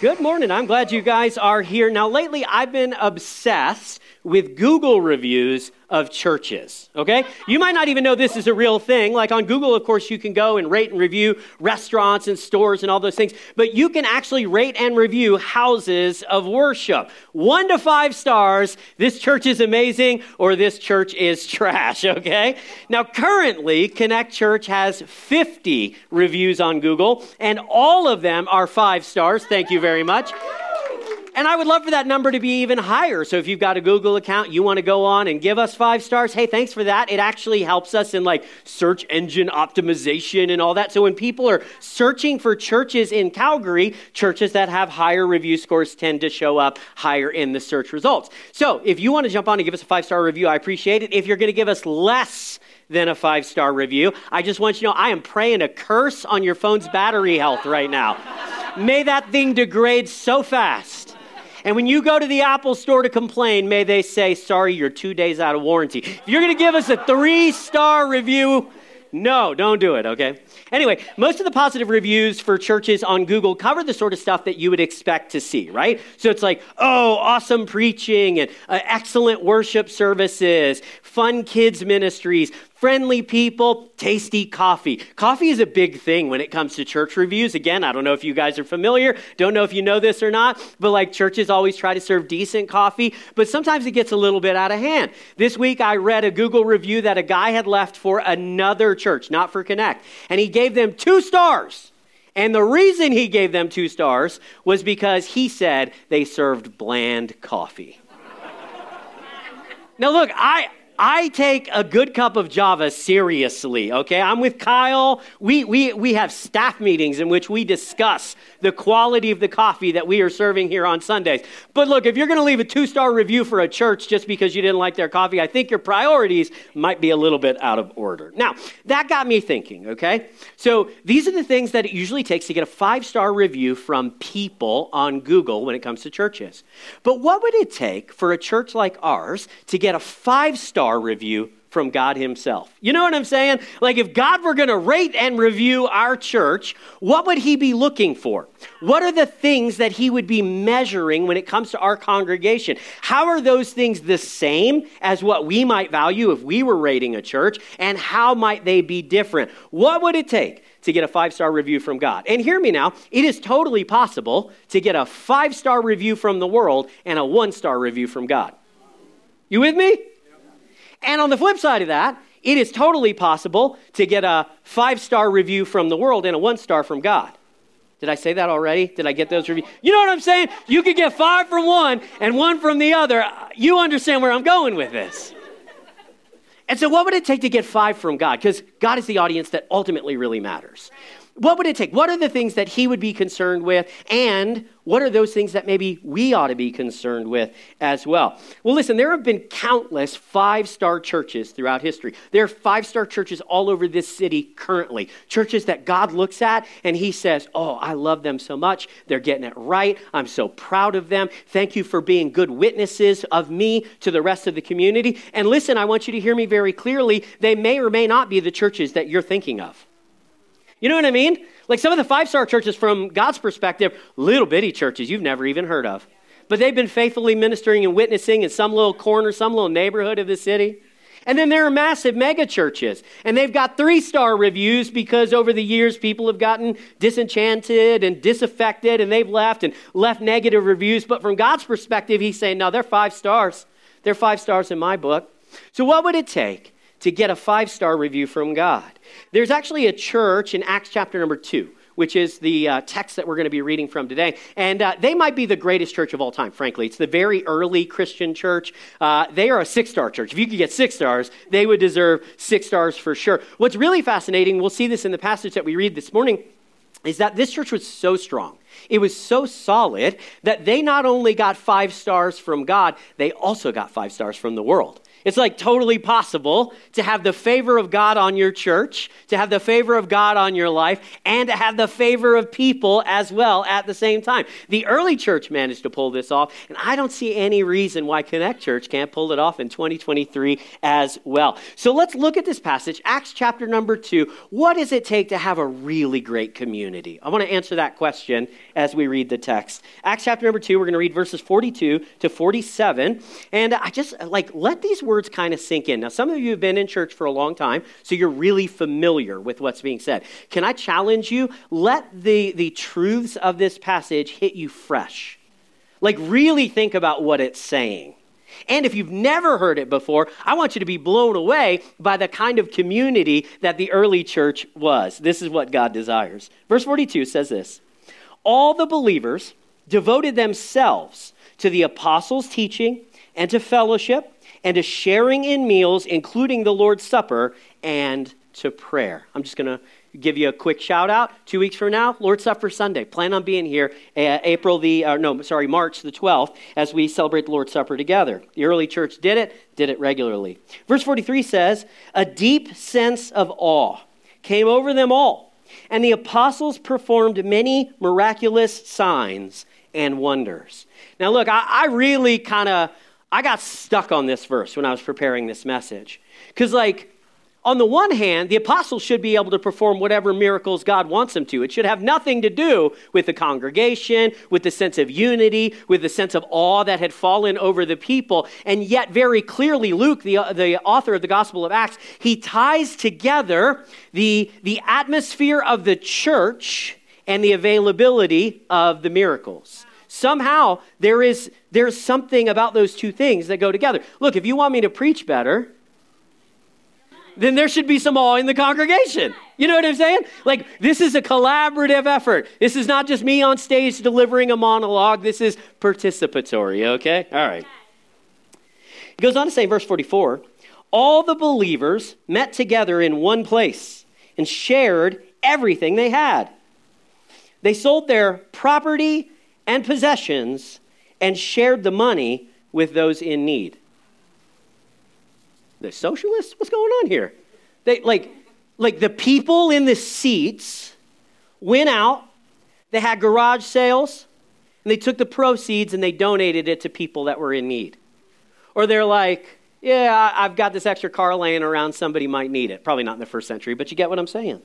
Good morning. I'm glad you guys are here. Now, lately, I've been obsessed with Google reviews of churches, okay? You might not even know this is a real thing. Like on Google, of course, you can go and rate and review restaurants and stores and all those things, but you can actually rate and review houses of worship. 1 to 5 stars, this church is amazing, or this church is trash, okay? Now, currently, Connect Church has 50 reviews on Google, and all of them are 5 stars. Thank you very much. And I would love for that number to be even higher. So if you've got a Google account, you want to go on and give us 5 stars, hey, thanks for that. It actually helps us in like search engine optimization and all that. So when people are searching for churches in Calgary, churches that have higher review scores tend to show up higher in the search results. So if you want to jump on and give us a 5-star review, I appreciate it. If you're going to give us less than a 5-star review, I just want you to know I am praying a curse on your phone's battery health right now. May that thing degrade so fast. And when you go to the Apple store to complain, may they say, sorry, you're 2 days out of warranty. If you're going to give us a 3-star review, no, don't do it, okay? Anyway, most of the positive reviews for churches on Google cover the sort of stuff that you would expect to see, right? So it's like, oh, awesome preaching and excellent worship services, fun kids ministries, friendly people, tasty coffee. Coffee is a big thing when it comes to church reviews. Again, I don't know if you guys are familiar, don't know if you know this or not, but like churches always try to serve decent coffee, but sometimes it gets a little bit out of hand. This week, I read a Google review that a guy had left for another church, not for Connect, and he gave them 2 stars. And the reason he gave them 2 stars was because he said they served bland coffee. Now look, I take a good cup of Java seriously, okay? I'm with Kyle. We have staff meetings in which we discuss the quality of the coffee that we are serving here on Sundays. But look, if you're going to leave a 2-star review for a church just because you didn't like their coffee, I think your priorities might be a little bit out of order. Now, that got me thinking, okay? So these are the things that it usually takes to get a 5-star review from people on Google when it comes to churches. But what would it take for a church like ours to get a 5-star review from God himself? You know what I'm saying? Like if God were going to rate and review our church, what would he be looking for? What are the things that he would be measuring when it comes to our congregation? How are those things the same as what we might value if we were rating a church? And how might they be different? What would it take to get a 5-star review from God? And hear me now, it is totally possible to get a 5-star review from the world and a 1-star review from God. You with me? And on the flip side of that, it is totally possible to get a 5-star review from the world and a 1-star from God. Did I say that already? Did I get those reviews? You know what I'm saying? You could get 5 from one and 1 from the other. You understand where I'm going with this. And so what would it take to get 5 from God? Because God is the audience that ultimately really matters. What would it take? What are the things that he would be concerned with? And what are those things that maybe we ought to be concerned with as well? Well, listen, there have been countless 5-star churches throughout history. There are 5-star churches all over this city currently. Churches that God looks at and he says, oh, I love them so much. They're getting it right. I'm so proud of them. Thank you for being good witnesses of me to the rest of the community. And listen, I want you to hear me very clearly. They may or may not be the churches that you're thinking of. You know what I mean? Like some of the 5-star churches from God's perspective, little bitty churches you've never even heard of. But they've been faithfully ministering and witnessing in some little corner, some little neighborhood of the city. And then there are massive mega churches. And they've got 3-star reviews because over the years, people have gotten disenchanted and disaffected and they've left and left negative reviews. But from God's perspective, he's saying, no, they're 5 stars. They're 5 stars in my book. So what would it take to get a 5-star review from God? There's actually a church in Acts chapter number 2, which is the text that we're going to be reading from today. And they might be the greatest church of all time, frankly. It's the very early Christian church. They are a 6-star church. If you could get 6 stars, they would deserve 6 stars for sure. What's really fascinating, we'll see this in the passage that we read this morning, is that this church was so strong. It was so solid that they not only got 5 stars from God, they also got 5 stars from the world. It's like totally possible to have the favor of God on your church, to have the favor of God on your life, and to have the favor of people as well at the same time. The early church managed to pull this off, and I don't see any reason why Connect Church can't pull it off in 2023 as well. So let's look at this passage, Acts chapter number 2. What does it take to have a really great community? I want to answer that question as we read the text. Acts chapter number 2, we're going to read verses 42 to 47, and I just like let these words kind of sink in. Now, some of you have been in church for a long time, so you're really familiar with what's being said. Can I challenge you? Let the truths of this passage hit you fresh. Like, really think about what it's saying. And if you've never heard it before, I want you to be blown away by the kind of community that the early church was. This is what God desires. Verse 42 says this: all the believers devoted themselves to the apostles' teaching and to fellowship, and to sharing in meals, including the Lord's Supper, and to prayer. I'm just going to give you a quick shout out. 2 weeks from now, Lord's Supper Sunday. Plan on being here March the 12th, as we celebrate the Lord's Supper together. The early church did it regularly. Verse 43 says, a deep sense of awe came over them all, and the apostles performed many miraculous signs and wonders. Now look, I got stuck on this verse when I was preparing this message. Because on the one hand, the apostles should be able to perform whatever miracles God wants them to. It should have nothing to do with the congregation, with the sense of unity, with the sense of awe that had fallen over the people. And yet very clearly, Luke, the author of the Gospel of Acts, he ties together the atmosphere of the church and the availability of the miracles. Somehow, there's something about those two things that go together. Look, if you want me to preach better, then there should be some awe in the congregation. You know what I'm saying? Like, this is a collaborative effort. This is not just me on stage delivering a monologue. This is participatory, okay? All right. He goes on to say, verse 44, all the believers met together in one place and shared everything they had. They sold their property and possessions, and shared the money with those in need. The socialists? What's going on here? They like the people in the seats went out, they had garage sales, and they took the proceeds and they donated it to people that were in need. Or they're like, yeah, I've got this extra car laying around, somebody might need it. Probably not in the first century, but you get what I'm saying.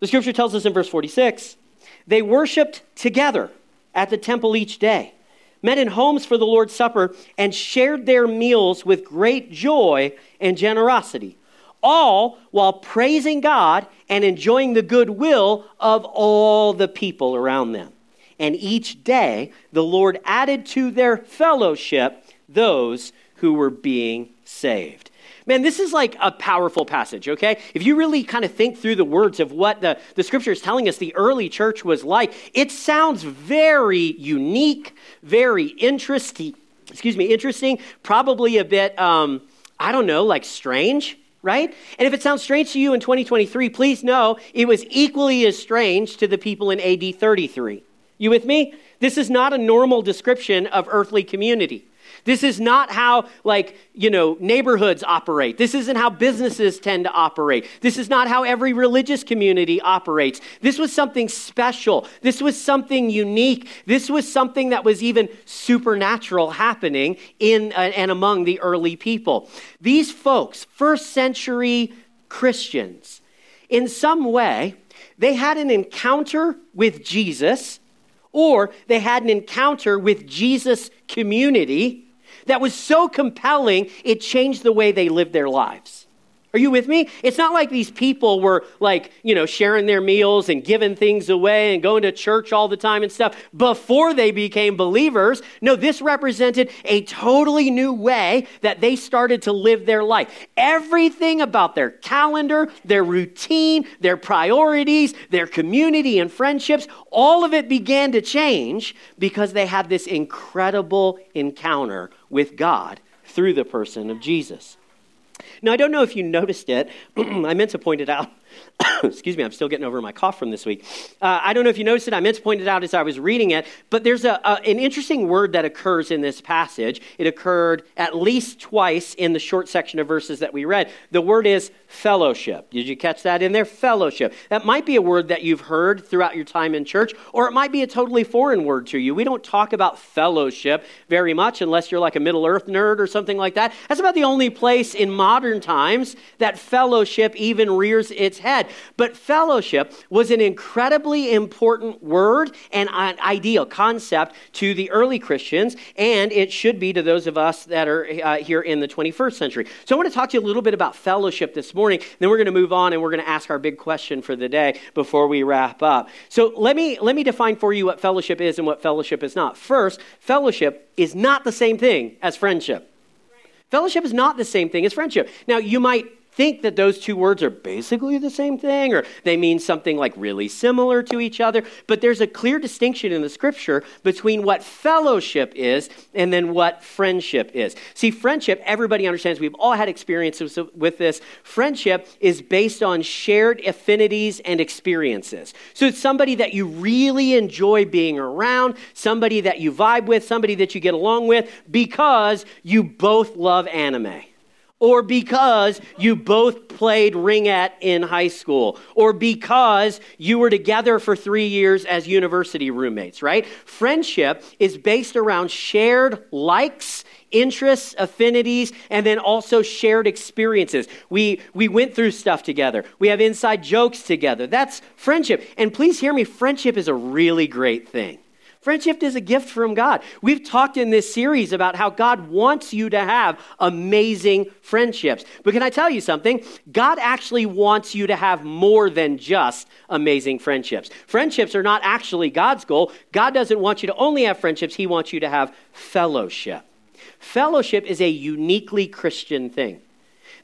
The scripture tells us in verse 46, they worshiped together at the temple each day, met in homes for the Lord's Supper, and shared their meals with great joy and generosity, all while praising God and enjoying the goodwill of all the people around them. And each day, the Lord added to their fellowship those who were being saved. Man, this is like a powerful passage, okay? If you really kind of think through the words of what the scripture is telling us the early church was like, it sounds very unique, very interesting, probably a bit, strange, right? And if it sounds strange to you in 2023, please know it was equally as strange to the people in AD 33. You with me? This is not a normal description of earthly community. This is not how, neighborhoods operate. This isn't how businesses tend to operate. This is not how every religious community operates. This was something special. This was something unique. This was something that was even supernatural happening in and among the early people. These folks, first century Christians, in some way, they had an encounter with Jesus, or they had an encounter with Jesus' community that was so compelling, it changed the way they lived their lives. Are you with me? It's not like these people were sharing their meals and giving things away and going to church all the time and stuff before they became believers. No, this represented a totally new way that they started to live their life. Everything about their calendar, their routine, their priorities, their community and friendships, all of it began to change because they had this incredible encounter with God through the person of Jesus. Now, I don't know if you noticed it. I meant to point it out Excuse me, I'm still getting over my cough from this week. I don't know if you noticed it. I meant to point it out as I was reading it, but there's an interesting word that occurs in this passage. It occurred at least twice in the short section of verses that we read. The word is fellowship. Did you catch that in there? Fellowship. That might be a word that you've heard throughout your time in church, or it might be a totally foreign word to you. We don't talk about fellowship very much unless you're like a Middle Earth nerd or something like that. That's about the only place in modern times that fellowship even rears its head. But fellowship was an incredibly important word and an ideal concept to the early Christians, and it should be to those of us that are here in the 21st century. So I want to talk to you a little bit about fellowship this morning, then we're going to move on and we're going to ask our big question for the day before we wrap up. So let me define for you what fellowship is and what fellowship is not. First, fellowship is not the same thing as friendship. Right. Fellowship is not the same thing as friendship. Now, you might think that those two words are basically the same thing, or they mean something like really similar to each other, but there's a clear distinction in the scripture between what fellowship is and then what friendship is. See, friendship, everybody understands, we've all had experiences with this. Friendship is based on shared affinities and experiences. So it's somebody that you really enjoy being around, somebody that you vibe with, somebody that you get along with because you both love anime, or because you both played ringette in high school, or because you were together for 3 years as university roommates, right? Friendship is based around shared likes, interests, affinities, and then also shared experiences. We went through stuff together. We have inside jokes together. That's friendship. And please hear me, friendship is a really great thing. Friendship is a gift from God. We've talked in this series about how God wants you to have amazing friendships. But can I tell you something? God actually wants you to have more than just amazing friendships. Friendships are not actually God's goal. God doesn't want you to only have friendships. He wants you to have fellowship. Fellowship is a uniquely Christian thing.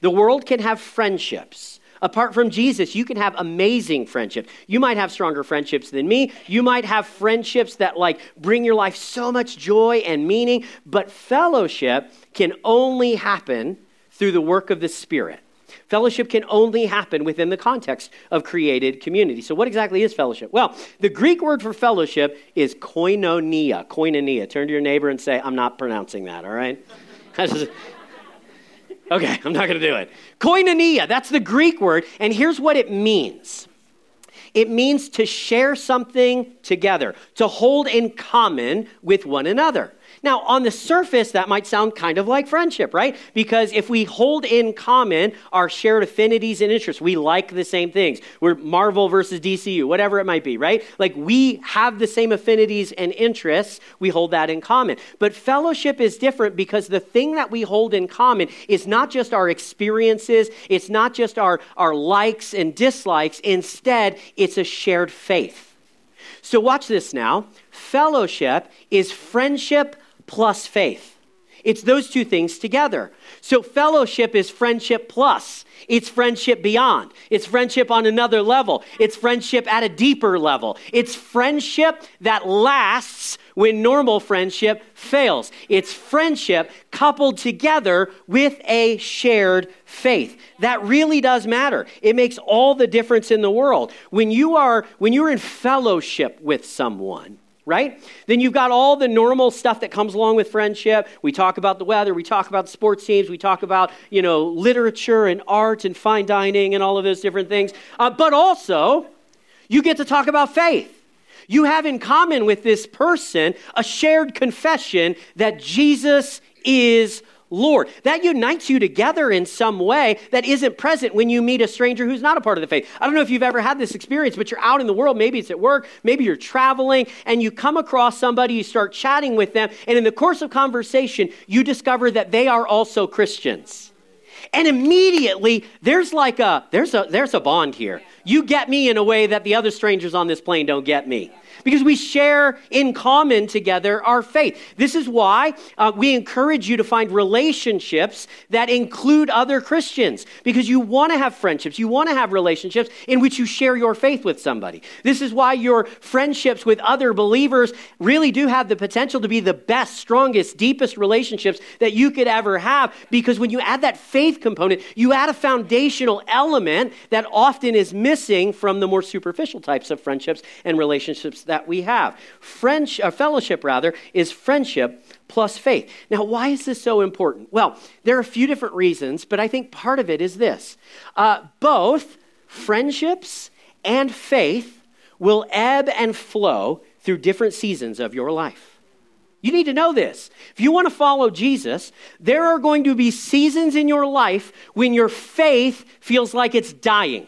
The world can have friendships. Apart from Jesus, you can have amazing friendships. You might have stronger friendships than me. You might have friendships that like bring your life so much joy and meaning, but fellowship can only happen through the work of the Spirit. Fellowship can only happen within the context of created community. So what exactly is fellowship? Well, the Greek word for fellowship is koinonia. Koinonia. Turn to your neighbor and say, I'm not pronouncing that, all right? Okay, I'm not going to do it. Koinonia, that's the Greek word, and here's what it means. It means to share something together, to hold in common with one another. Now, on the surface, that might sound kind of like friendship, right? Because if we hold in common our shared affinities and interests, we like the same things. We're Marvel versus DCU, whatever it might be, right? Like we have the same affinities and interests. We hold that in common. But fellowship is different because the thing that we hold in common is not just our experiences. It's not just our likes and dislikes. Instead, it's a shared faith. So watch this now. Fellowship is friendship plus faith. It's those two things together. So fellowship is friendship plus. It's friendship beyond. It's friendship on another level. It's friendship at a deeper level. It's friendship that lasts when normal friendship fails. It's friendship coupled together with a shared faith. That really does matter. It makes all the difference in the world. When you're in fellowship with someone, right? Then you've got all the normal stuff that comes along with friendship. We talk about the weather. We talk about sports teams. We talk about, literature and art and fine dining and all of those different things. But also, you get to talk about faith. You have in common with this person a shared confession that Jesus is Lord. That unites you together in some way that isn't present when you meet a stranger who's not a part of the faith. I don't know if you've ever had this experience, but you're out in the world, maybe it's at work, maybe you're traveling, and you come across somebody, you start chatting with them, and in the course of conversation, you discover that they are also Christians. And immediately, there's a bond here. You get me in a way that the other strangers on this plane don't get me. Because we share in common together our faith. This is why we encourage you to find relationships that include other Christians, because you want to have friendships, you want to have relationships in which you share your faith with somebody. This is why your friendships with other believers really do have the potential to be the best, strongest, deepest relationships that you could ever have, because when you add that faith component, you add a foundational element that often is missing missing from the more superficial types of friendships and relationships that we have. Fellowship is friendship plus faith. Now, why is this so important? Well, there are a few different reasons, but I think part of it is this. Both friendships and faith will ebb and flow through different seasons of your life. You need to know this. If you want to follow Jesus, there are going to be seasons in your life when your faith feels like it's dying.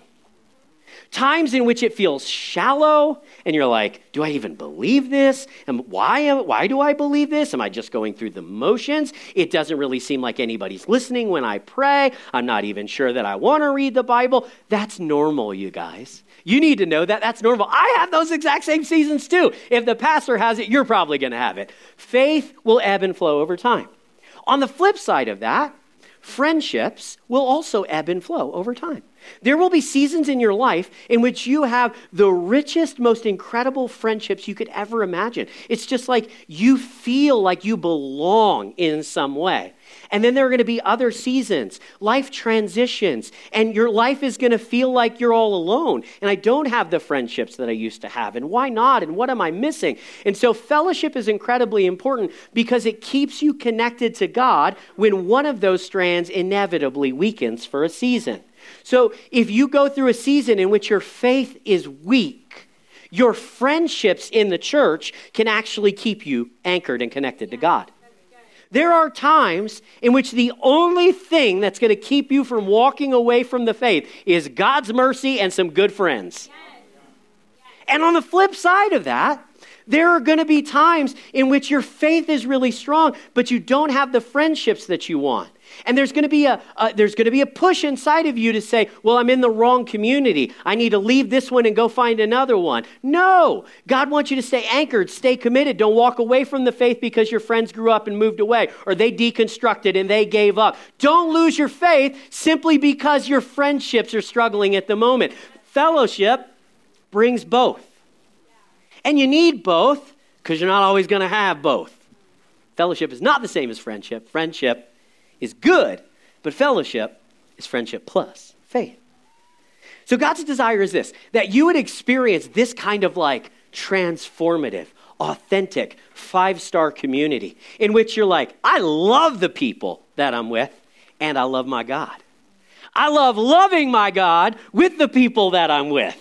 Times in which it feels shallow and you're like, do I even believe this? And why do I believe this? Am I just going through the motions? It doesn't really seem like anybody's listening when I pray. I'm not even sure that I want to read the Bible. That's normal, you guys. You need to know that that's normal. I have those exact same seasons too. If the pastor has it, you're probably going to have it. Faith will ebb and flow over time. On the flip side of that, friendships will also ebb and flow over time. There will be seasons in your life in which you have the richest, most incredible friendships you could ever imagine. It's just like you feel like you belong in some way. And then there are going to be other seasons, life transitions, and your life is going to feel like you're all alone. And I don't have the friendships that I used to have. And why not? And what am I missing? And so fellowship is incredibly important because it keeps you connected to God when one of those strands inevitably weakens for a season. So if you go through a season in which your faith is weak, your friendships in the church can actually keep you anchored and connected to God. There are times in which the only thing that's going to keep you from walking away from the faith is God's mercy and some good friends. And on the flip side of that, there are going to be times in which your faith is really strong, but you don't have the friendships that you want. And there's going to be a push inside of you to say, well, I'm in the wrong community. I need to leave this one and go find another one. No, God wants you to stay anchored, stay committed. Don't walk away from the faith because your friends grew up and moved away, or they deconstructed and they gave up. Don't lose your faith simply because your friendships are struggling at the moment. Fellowship brings both. And you need both because you're not always going to have both. Fellowship is not the same as friendship. Friendship is good, but fellowship is friendship plus faith. So God's desire is this, that you would experience this kind of like transformative, authentic, 5-star community in which you're like, I love the people that I'm with and I love my God. I love loving my God with the people that I'm with.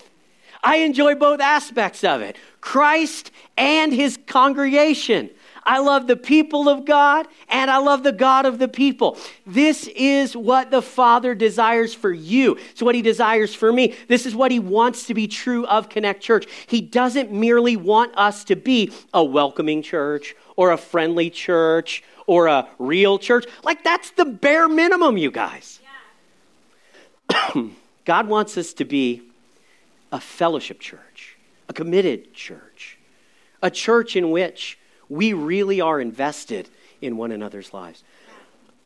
I enjoy both aspects of it, Christ and his congregation. I love the people of God, and I love the God of the people. This is what the Father desires for you. It's what he desires for me. This is what he wants to be true of Connect Church. He doesn't merely want us to be a welcoming church or a friendly church or a real church. Like, that's the bare minimum, you guys. Yeah. God wants us to be a fellowship church, a committed church, a church in which we really are invested in one another's lives.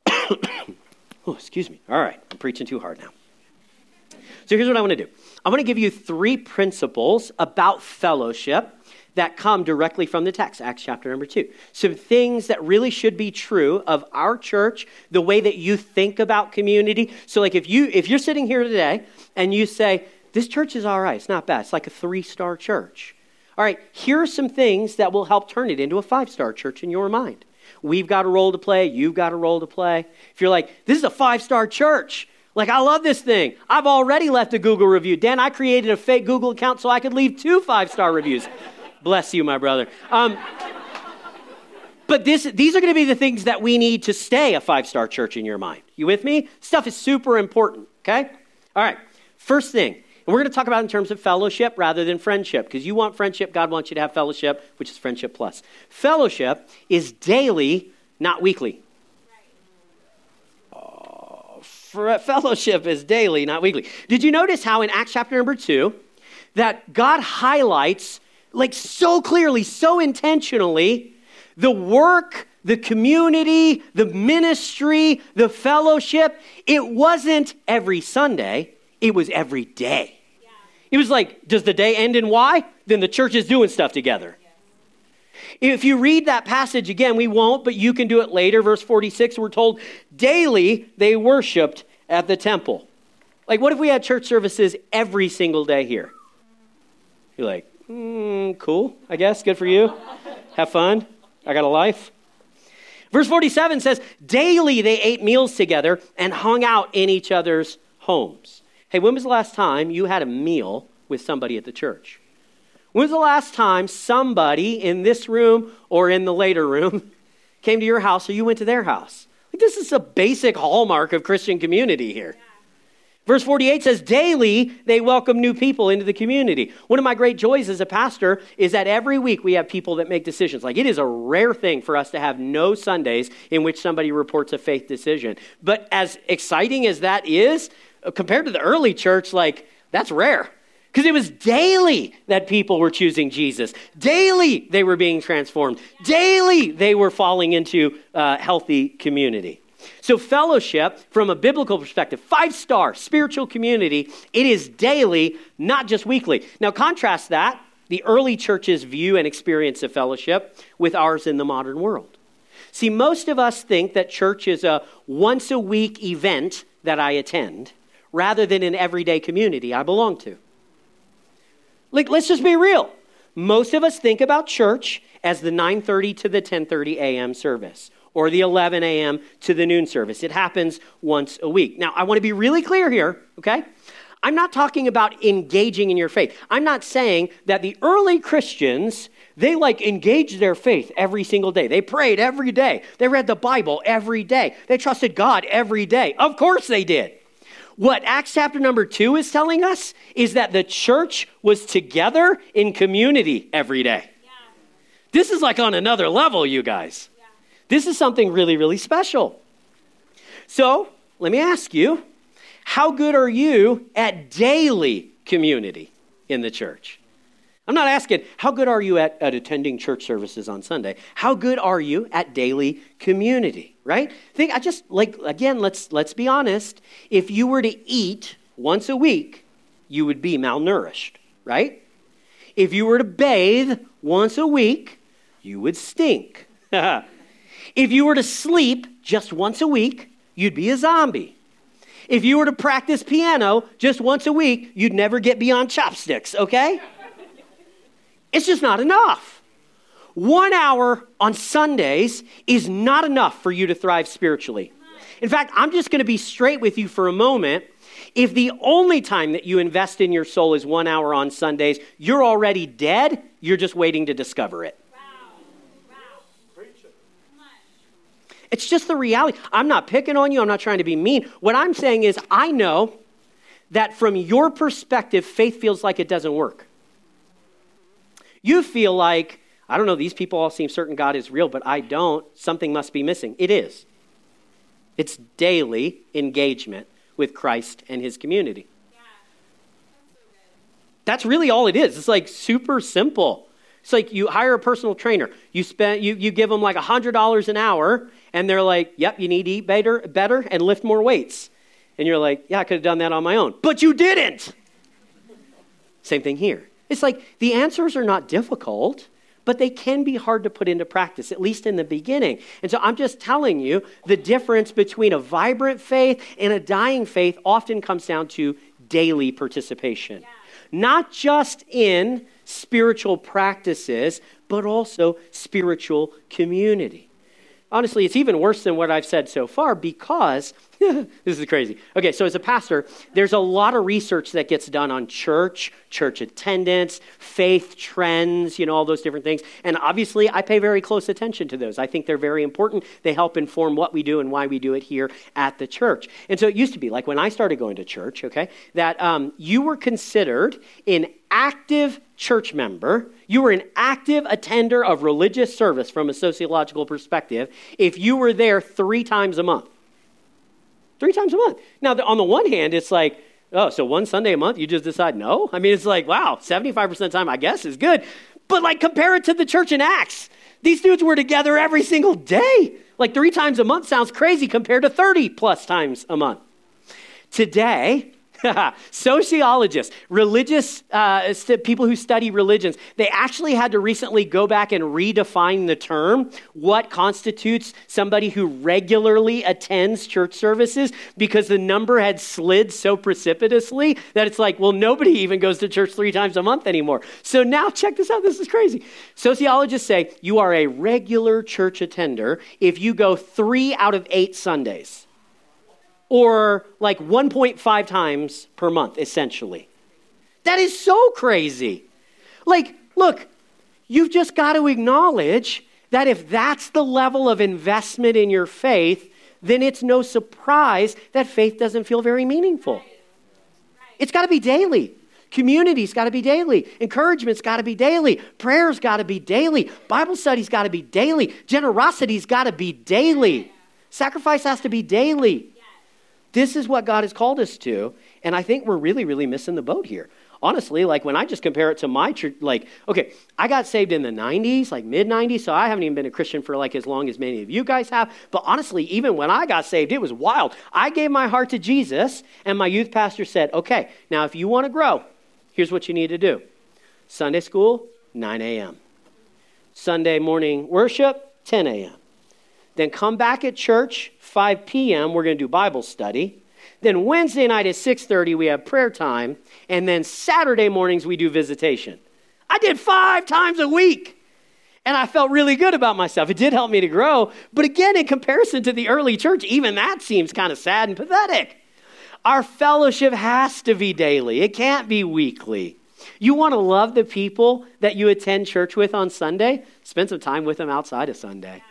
Oh, excuse me. All right, I'm preaching too hard now. So here's what I want to do. I want to give you 3 principles about fellowship that come directly from the text, Acts chapter number 2. Some things that really should be true of our church, the way that you think about community. So like if you're sitting here today and you say, this church is all right, it's not bad, it's like a 3-star church. All right, here are some things that will help turn it into a 5-star church in your mind. We've got a role to play. You've got a role to play. If you're like, this is a 5-star church. Like, I love this thing. I've already left a Google review. Dan, I created a fake Google account so I could leave 2 5-star reviews. Bless you, my brother. But these are going to be the things that we need to stay a 5-star church in your mind. You with me? Stuff is super important, okay? All right, first thing. And we're going to talk about it in terms of fellowship rather than friendship, because you want friendship, God wants you to have fellowship, which is friendship plus. Fellowship is daily, not weekly. Right. Oh, fellowship is daily, not weekly. Did you notice how in Acts chapter number 2 that God highlights, like so clearly, so intentionally, the work, the community, the ministry, the fellowship? It wasn't every Sunday. It was every day. It was like, does the day end in Y? Then the church is doing stuff together. If you read that passage again, we won't, but you can do it later. Verse 46, we're told, daily they worshiped at the temple. Like, what if we had church services every single day here? You're like, cool, I guess. Good for you. Have fun. I got a life. Verse 47 says, daily they ate meals together and hung out in each other's homes. Hey, when was the last time you had a meal with somebody at the church? When was the last time somebody in this room or in the later room came to your house or you went to their house? Like, this is a basic hallmark of Christian community here. Yeah. Verse 48 says, daily they welcome new people into the community. One of my great joys as a pastor is that every week we have people that make decisions. Like, it is a rare thing for us to have no Sundays in which somebody reports a faith decision. But as exciting as that is, compared to the early church, like, that's rare. Because it was daily that people were choosing Jesus. Daily they were being transformed. Daily they were falling into healthy community. So fellowship, from a biblical perspective, 5-star spiritual community, it is daily, not just weekly. Now contrast that, the early church's view and experience of fellowship, with ours in the modern world. See, most of us think that church is a once-a-week event that I attend, rather than an everyday community I belong to. Like, let's just be real. Most of us think about church as the 9:30 to the 10:30 a.m. service, or the 11 a.m. to the noon service. It happens once a week. Now, I want to be really clear here, okay? I'm not talking about engaging in your faith. I'm not saying that the early Christians, they like engaged their faith every single day. They prayed every day. They read the Bible every day. They trusted God every day. Of course they did. What Acts chapter number 2 is telling us is that the church was together in community every day. Yeah. This is like on another level, you guys. This is something really, really special. So let me ask you, how good are you at daily community in the church? I'm not asking, how good are you at attending church services on Sunday? How good are you at daily community, right? Let's be honest. If you were to eat once a week, you would be malnourished, right? If you were to bathe once a week, you would stink. If you were to sleep just once a week, you'd be a zombie. If you were to practice piano just once a week, you'd never get beyond chopsticks, okay? It's just not enough. 1 hour on Sundays is not enough for you to thrive spiritually. In fact, I'm just going to be straight with you for a moment. If the only time that you invest in your soul is 1 hour on Sundays, you're already dead. You're just waiting to discover it. It's just the reality. I'm not picking on you. I'm not trying to be mean. What I'm saying is, I know that from your perspective, faith feels like it doesn't work. You feel like, I don't know, these people all seem certain God is real, but I don't. Something must be missing. It is. It's daily engagement with Christ and his community. Yeah. That's really all it is. It's like super simple. It's like you hire a personal trainer. You give them like $100 an hour, and they're like, yep, you need to eat better and lift more weights. And you're like, yeah, I could have done that on my own. But you didn't. Same thing here. It's like the answers are not difficult, but they can be hard to put into practice, at least in the beginning. And so I'm just telling you, the difference between a vibrant faith and a dying faith often comes down to daily participation. Yeah. Not just in spiritual practices, but also spiritual community. Honestly, it's even worse than what I've said so far because, this is crazy. Okay, so as a pastor, there's a lot of research that gets done on church attendance, faith trends, all those different things. And obviously, I pay very close attention to those. I think they're very important. They help inform what we do and why we do it here at the church. And so it used to be, like when I started going to church, okay, that you were considered an active church member, you were an active attender of religious service from a sociological perspective if you were there 3 times a month. 3 times a month. Now, on the one hand, it's like, oh, so one Sunday a month, you just decide no? I mean, it's like, wow, 75% of the time, I guess, is good. But like, compare it to the church in Acts. These dudes were together every single day. Like 3 times a month sounds crazy compared to 30+ times a month. Today, Sociologists, religious people who study religions, they actually had to recently go back and redefine the term, what constitutes somebody who regularly attends church services, because the number had slid so precipitously that it's like, well, nobody even goes to church 3 times a month anymore. So now check this out. This is crazy. Sociologists say you are a regular church attender if you go 3 out of 8 Sundays. Or like 1.5 times per month, essentially. That is so crazy. Like, look, you've just got to acknowledge that if that's the level of investment in your faith, then it's no surprise that faith doesn't feel very meaningful. Right. It's got to be daily. Community's got to be daily. Encouragement's got to be daily. Prayer's got to be daily. Bible study's got to be daily. Generosity's got to be daily. Sacrifice has to be daily. This is what God has called us to, and I think we're really, really missing the boat here. Honestly, like when I just compare it to my church, like, okay, I got saved in the 90s, like mid-90s, so I haven't even been a Christian for like as long as many of you guys have, but honestly, even when I got saved, it was wild. I gave my heart to Jesus, and my youth pastor said, okay, now if you want to grow, here's what you need to do. Sunday school, 9 a.m. Sunday morning worship, 10 a.m. Then come back at church, 5 p.m., we're going to do Bible study. Then Wednesday night at 6:30, we have prayer time. And then Saturday mornings, we do visitation. I did 5 times a week. And I felt really good about myself. It did help me to grow. But again, in comparison to the early church, even that seems kind of sad and pathetic. Our fellowship has to be daily. It can't be weekly. You want to love the people that you attend church with on Sunday? Spend some time with them outside of Sunday.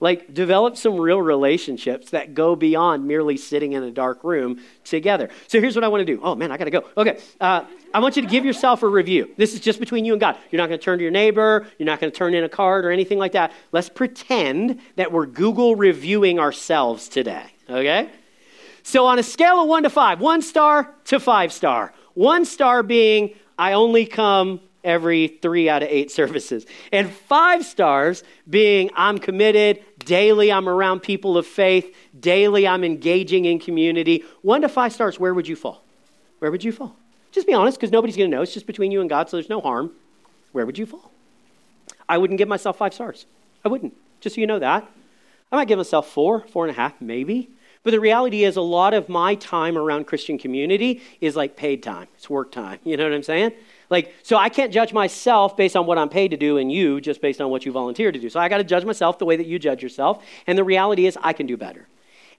Like, develop some real relationships that go beyond merely sitting in a dark room together. So here's what I want to do. Oh, man, I got to go. Okay, I want you to give yourself a review. This is just between you and God. You're not going to turn to your neighbor. You're not going to turn in a card or anything like that. Let's pretend that we're Google reviewing ourselves today, okay? So on a scale of 1 to 5, 1 star to 5 star, 1 star being I only come every 3 out of 8 services. And 5 stars being I'm committed, daily I'm around people of faith, daily I'm engaging in community. 1 to 5 stars, where would you fall? Where would you fall? Just be honest, because nobody's going to know. It's just between you and God, so there's no harm. Where would you fall? I wouldn't give myself 5 stars. I wouldn't, just so you know that. I might give myself 4, 4.5 maybe. But the reality is a lot of my time around Christian community is like paid time. It's work time. You know what I'm saying? Like, so I can't judge myself based on what I'm paid to do and you just based on what you volunteer to do. So I got to judge myself the way that you judge yourself. And the reality is I can do better.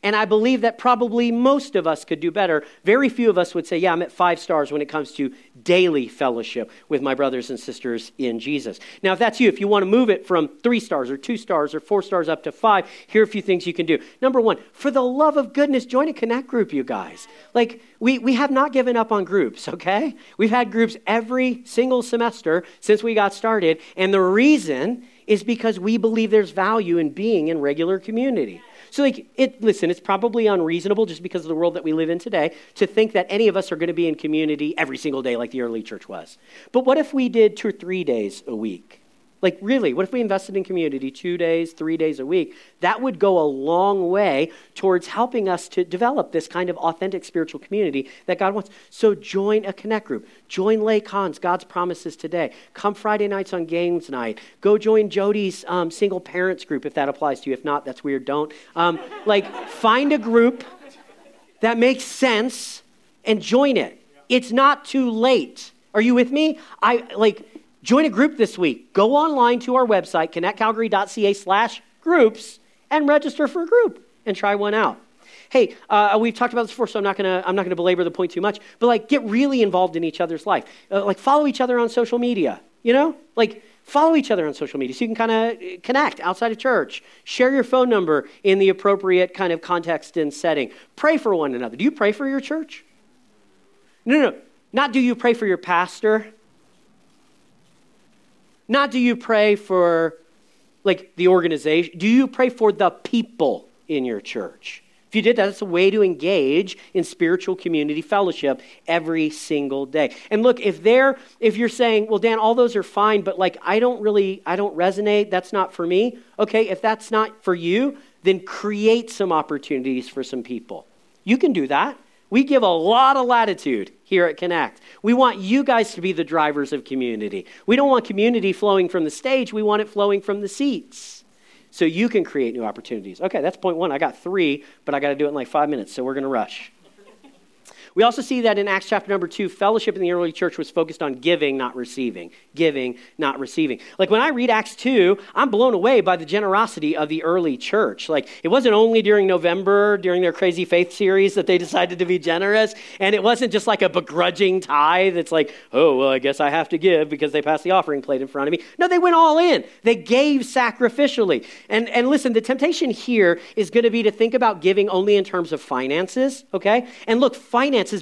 And I believe that probably most of us could do better. Very few of us would say, yeah, I'm at 5 stars when it comes to daily fellowship with my brothers and sisters in Jesus. Now, if that's you, if you want to move it from 3 stars or 2 stars or 4 stars up to 5, here are a few things you can do. Number one, for the love of goodness, join a Connect group, you guys. Like, we have not given up on groups, okay? We've had groups every single semester since we got started. And the reason is because we believe there's value in being in regular community. So like, listen, it's probably unreasonable just because of the world that we live in today to think that any of us are going to be in community every single day like the early church was. But what if we did 2 or 3 days a week? Like really, what if we invested in community 2 days, 3 days a week? That would go a long way towards helping us to develop this kind of authentic spiritual community that God wants. So join a Connect group. Join Lay Khan's God's Promises Today. Come Friday nights on games night. Go join Jody's single parents group if that applies to you. If not, that's weird, don't. Find a group that makes sense and join it. It's not too late. Are you with me? Join a group this week. Go online to our website, connectcalgary.ca/groups, and register for a group and try one out. Hey, we've talked about this before, so I'm not gonna belabor the point too much. But get really involved in each other's life. Follow each other on social media. You know, follow each other on social media so you can kind of connect outside of church. Share your phone number in the appropriate kind of context and setting. Pray for one another. Do you pray for your church? No. Not do you pray for your pastor? Not do you pray for, the organization. Do you pray for the people in your church? If you did that, it's a way to engage in spiritual community fellowship every single day. And look, if you're saying, well, Dan, all those are fine, but I don't resonate. That's not for me. Okay, if that's not for you, then create some opportunities for some people. You can do that. We give a lot of latitude here at Connect. We want you guys to be the drivers of community. We don't want community flowing from the stage. We want it flowing from the seats so you can create new opportunities. Okay, that's point one. I got three, but I got to do it in like 5 minutes, so we're going to rush. We also see that in Acts chapter number 2, fellowship in the early church was focused on giving, not receiving. Giving, not receiving. Like when I read Acts 2, I'm blown away by the generosity of the early church. Like it wasn't only during November, during their Crazy Faith series that they decided to be generous. And it wasn't just like a begrudging tithe. It's like, oh, well, I guess I have to give because they passed the offering plate in front of me. No, they went all in. They gave sacrificially. And listen, the temptation here is going to be to think about giving only in terms of finances, okay? And look,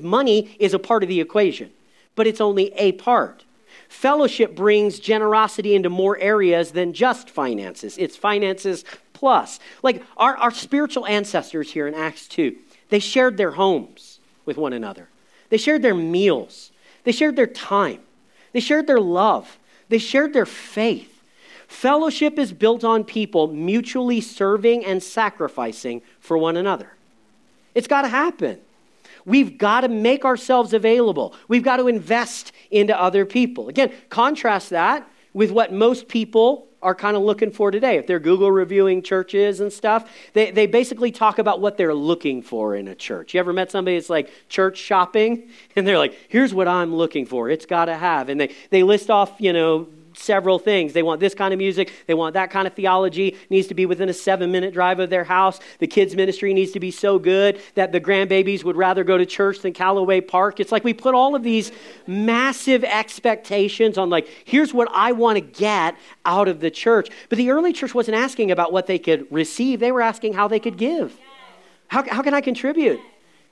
money is a part of the equation, but it's only a part. Fellowship brings generosity into more areas than just finances. It's finances plus. Like our spiritual ancestors here in Acts 2, they shared their homes with one another. They shared their meals. They shared their time. They shared their love. They shared their faith. Fellowship is built on people mutually serving and sacrificing for one another. It's got to happen. We've got to make ourselves available. We've got to invest into other people. Again, contrast that with what most people are kind of looking for today. If they're Google reviewing churches and stuff, they basically talk about what they're looking for in a church. You ever met somebody that's like church shopping? And they're like, here's what I'm looking for. It's got to have. And they list off, several things. They want this kind of music. They want that kind of theology. It needs to be within a 7-minute drive of their house. The kids' ministry needs to be so good that the grandbabies would rather go to church than Callaway Park. It's like we put all of these massive expectations on like, here's what I want to get out of the church. But the early church wasn't asking about what they could receive. They were asking how they could give. How can I contribute?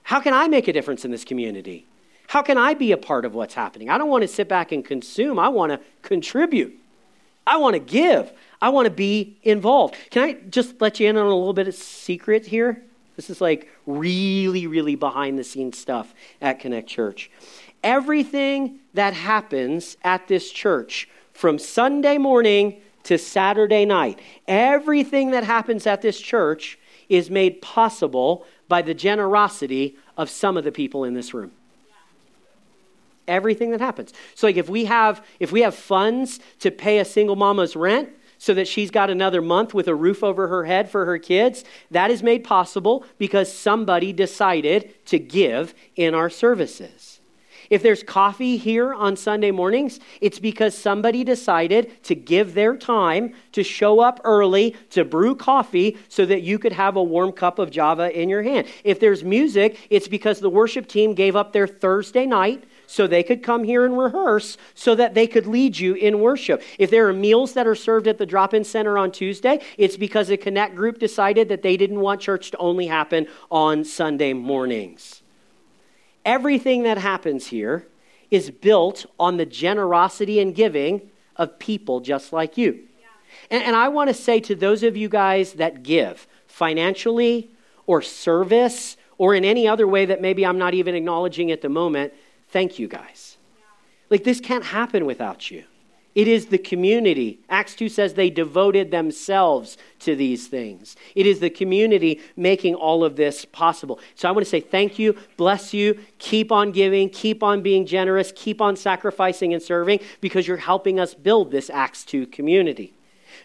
How can I make a difference in this community? How can I be a part of what's happening? I don't want to sit back and consume. I want to contribute. I want to give. I want to be involved. Can I just let you in on a little bit of secret here? This is like really, really behind the scenes stuff at Connect Church. Everything that happens at this church from Sunday morning to Saturday night, everything that happens at this church is made possible by the generosity of some of the people in this room. Everything that happens. So like if we have funds to pay a single mama's rent so that she's got another month with a roof over her head for her kids, that is made possible because somebody decided to give in our services. If there's coffee here on Sunday mornings, it's because somebody decided to give their time to show up early to brew coffee so that you could have a warm cup of Java in your hand. If there's music, it's because the worship team gave up their Thursday night so they could come here and rehearse so that they could lead you in worship. If there are meals that are served at the drop-in center on Tuesday, it's because a Connect group decided that they didn't want church to only happen on Sunday mornings. Everything that happens here is built on the generosity and giving of people just like you. And I want to say to those of you guys that give financially or service or in any other way that maybe I'm not even acknowledging at the moment, thank you guys. Like this can't happen without you. It is the community. Acts 2 says they devoted themselves to these things. It is the community making all of this possible. So I want to say thank you, bless you, keep on giving, keep on being generous, keep on sacrificing and serving because you're helping us build this Acts 2 community.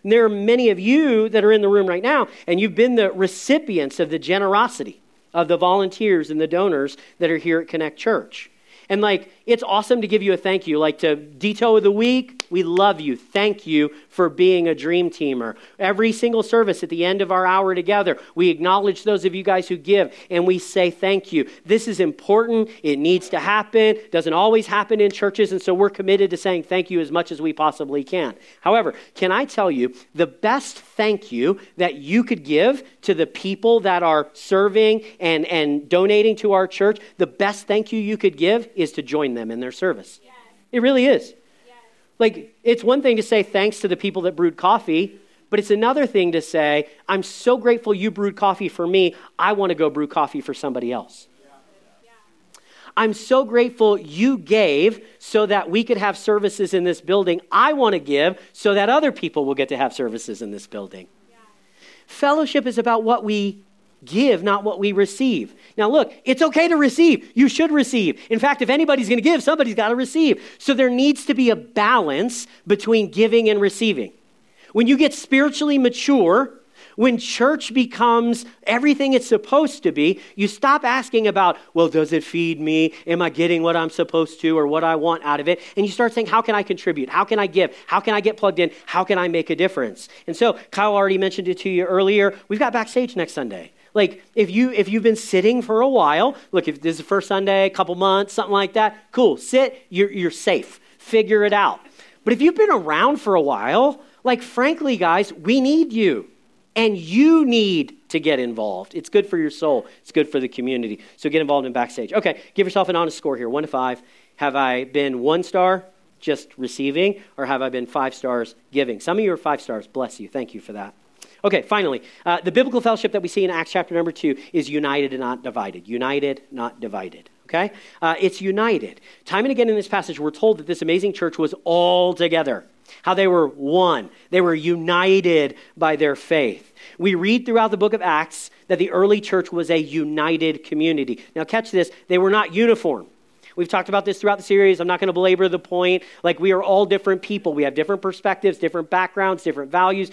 And there are many of you that are in the room right now and you've been the recipients of the generosity of the volunteers and the donors that are here at Connect Church. And like, it's awesome to give you a thank you. Like to Dito of the Week, we love you. Thank you for being a dream teamer. Every single service at the end of our hour together, we acknowledge those of you guys who give and we say thank you. This is important. It needs to happen. Doesn't always happen in churches. And so we're committed to saying thank you as much as we possibly can. However, can I tell you the best thank you that you could give to the people that are serving and donating to our church, the best thank you you could give is to join them in their service. Yes. It really is. Yes. Like, it's one thing to say thanks to the people that brewed coffee, but it's another thing to say, I'm so grateful you brewed coffee for me. I want to go brew coffee for somebody else. Yeah. Yeah. I'm so grateful you gave so that we could have services in this building. I want to give so that other people will get to have services in this building. Yeah. Fellowship is about what we give, not what we receive. Now look, it's okay to receive. You should receive. In fact, if anybody's going to give, somebody's got to receive. So there needs to be a balance between giving and receiving. When you get spiritually mature, when church becomes everything it's supposed to be, you stop asking about, well, does it feed me? Am I getting what I'm supposed to or what I want out of it? And you start saying, how can I contribute? How can I give? How can I get plugged in? How can I make a difference? And so Kyle already mentioned it to you earlier. We've got Backstage next Sunday. Like, if you've been sitting for a while, look, if this is the first Sunday, a couple months, something like that, cool, sit, you're safe. Figure it out. But if you've been around for a while, like, frankly, guys, we need you. And you need to get involved. It's good for your soul. It's good for the community. So get involved in Backstage. Okay, give yourself an honest score here, 1 to 5. Have I been 1 star, just receiving, or have I been 5 stars, giving? Some of you are 5 stars. Bless you. Thank you for that. Okay, finally, the biblical fellowship that we see in Acts chapter number 2 is united and not divided. United, not divided. Okay? It's united. Time and again in this passage, we're told that this amazing church was all together. How they were one. They were united by their faith. We read throughout the book of Acts that the early church was a united community. Now catch this, they were not uniform. We've talked about this throughout the series. I'm not going to belabor the point. Like, we are all different people. We have different perspectives, different backgrounds, different values,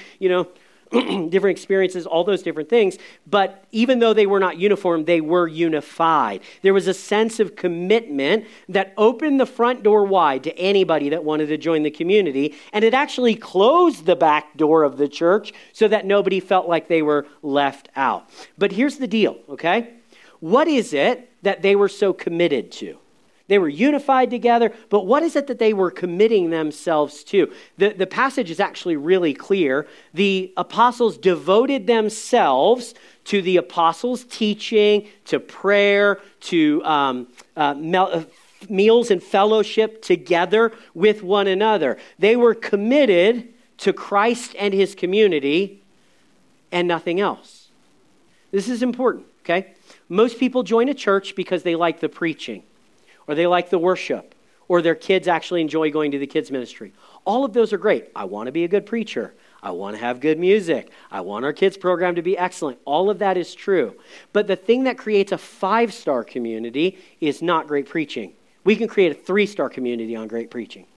different experiences, all those different things. But even though they were not uniform, they were unified. There was a sense of commitment that opened the front door wide to anybody that wanted to join the community. And it actually closed the back door of the church so that nobody felt like they were left out. But here's the deal, okay? What is it that they were so committed to? They were unified together, but what is it that they were committing themselves to? The passage is actually really clear. The apostles devoted themselves to the apostles' teaching, to prayer, to meals and fellowship together with one another. They were committed to Christ and his community and nothing else. This is important, okay? Most people join a church because they like the preaching, or they like the worship, or their kids actually enjoy going to the kids' ministry. All of those are great. I want to be a good preacher. I want to have good music. I want our kids' program to be excellent. All of that is true. But the thing that creates a 5-star community is not great preaching. We can create a 3-star community on great preaching.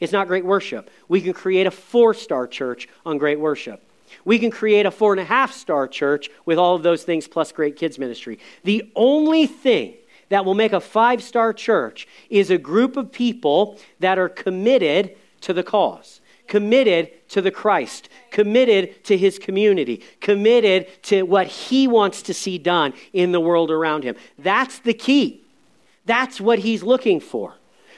It's not great worship. We can create a 4-star church on great worship. We can create a 4.5-star church with all of those things plus great kids' ministry. The only thing that will make a 5-star church is a group of people that are committed to the cause, committed to the Christ, committed to his community, committed to what he wants to see done in the world around him. That's the key. That's what he's looking for.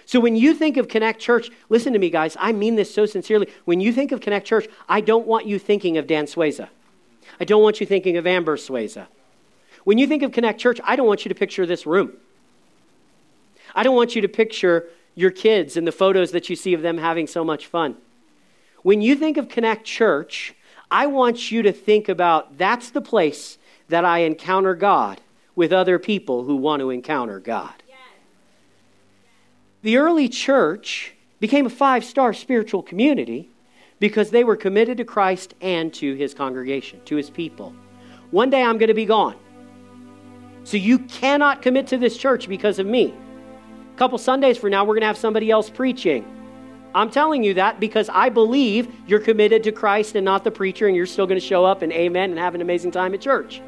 So when you think of Connect Church, listen to me, guys, I mean this so sincerely. When you think of Connect Church, I don't want you thinking of Dan Sweza. I don't want you thinking of Amber Sweza. When you think of Connect Church, I don't want you to picture this room. I don't want you to picture your kids and the photos that you see of them having so much fun. When you think of Connect Church, I want you to think about, that's the place that I encounter God with other people who want to encounter God. Yes. The early church became a 5-star spiritual community because they were committed to Christ and to his congregation, to his people. One day I'm going to be gone. So you cannot commit to this church because of me. A couple Sundays from now, we're going to have somebody else preaching. I'm telling you that because I believe you're committed to Christ and not the preacher, and you're still going to show up and amen and have an amazing time at church.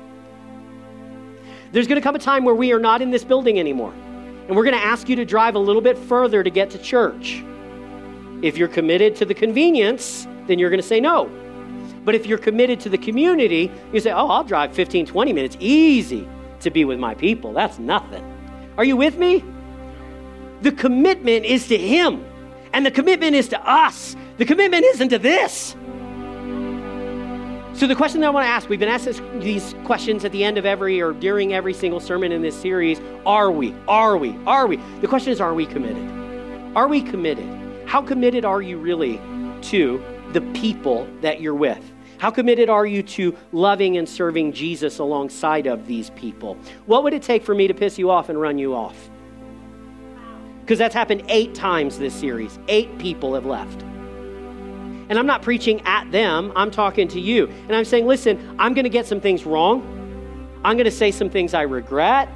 There's going to come a time where we are not in this building anymore, and we're going to ask you to drive a little bit further to get to church. If you're committed to the convenience, then you're going to say no. But if you're committed to the community, you say, oh, I'll drive 15, 20 minutes, easy, to be with my people. That's nothing. Are you with me? The commitment is to him, and the commitment is to us. The commitment isn't to this. So the question that I want to ask, we've been asking these questions at the end of every or during every single sermon in this series. Are we? The question is, are we committed? Are we committed? How committed are you really to the people that you're with? How committed are you to loving and serving Jesus alongside of these people? What would it take for me to piss you off and run you off? Because that's happened 8 times this series. 8 people have left. And I'm not preaching at them. I'm talking to you. And I'm saying, listen, I'm going to get some things wrong. I'm going to say some things I regret.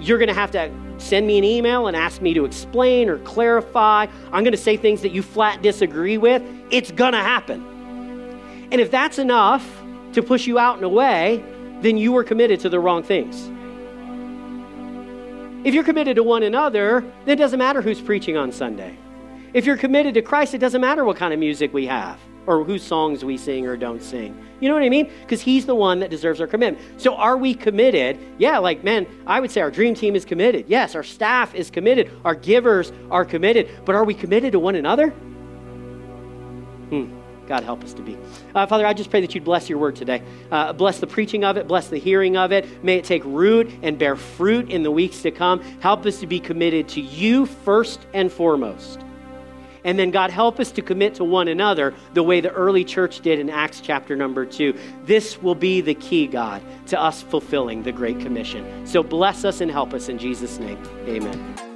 You're going to have to send me an email and ask me to explain or clarify. I'm going to say things that you flat disagree with. It's going to happen. And if that's enough to push you out and away, then you were committed to the wrong things. If you're committed to one another, then it doesn't matter who's preaching on Sunday. If you're committed to Christ, it doesn't matter what kind of music we have or whose songs we sing or don't sing. You know what I mean? Because he's the one that deserves our commitment. So are we committed? Yeah, like, man, I would say our dream team is committed. Yes, our staff is committed. Our givers are committed. But are we committed to one another? God help us to be. Father, I just pray that you'd bless your word today. Bless the preaching of it. Bless the hearing of it. May it take root and bear fruit in the weeks to come. Help us to be committed to you first and foremost. And then, God, help us to commit to one another the way the early church did in Acts chapter number 2. This will be the key, God, to us fulfilling the Great Commission. So bless us and help us in Jesus' name. Amen.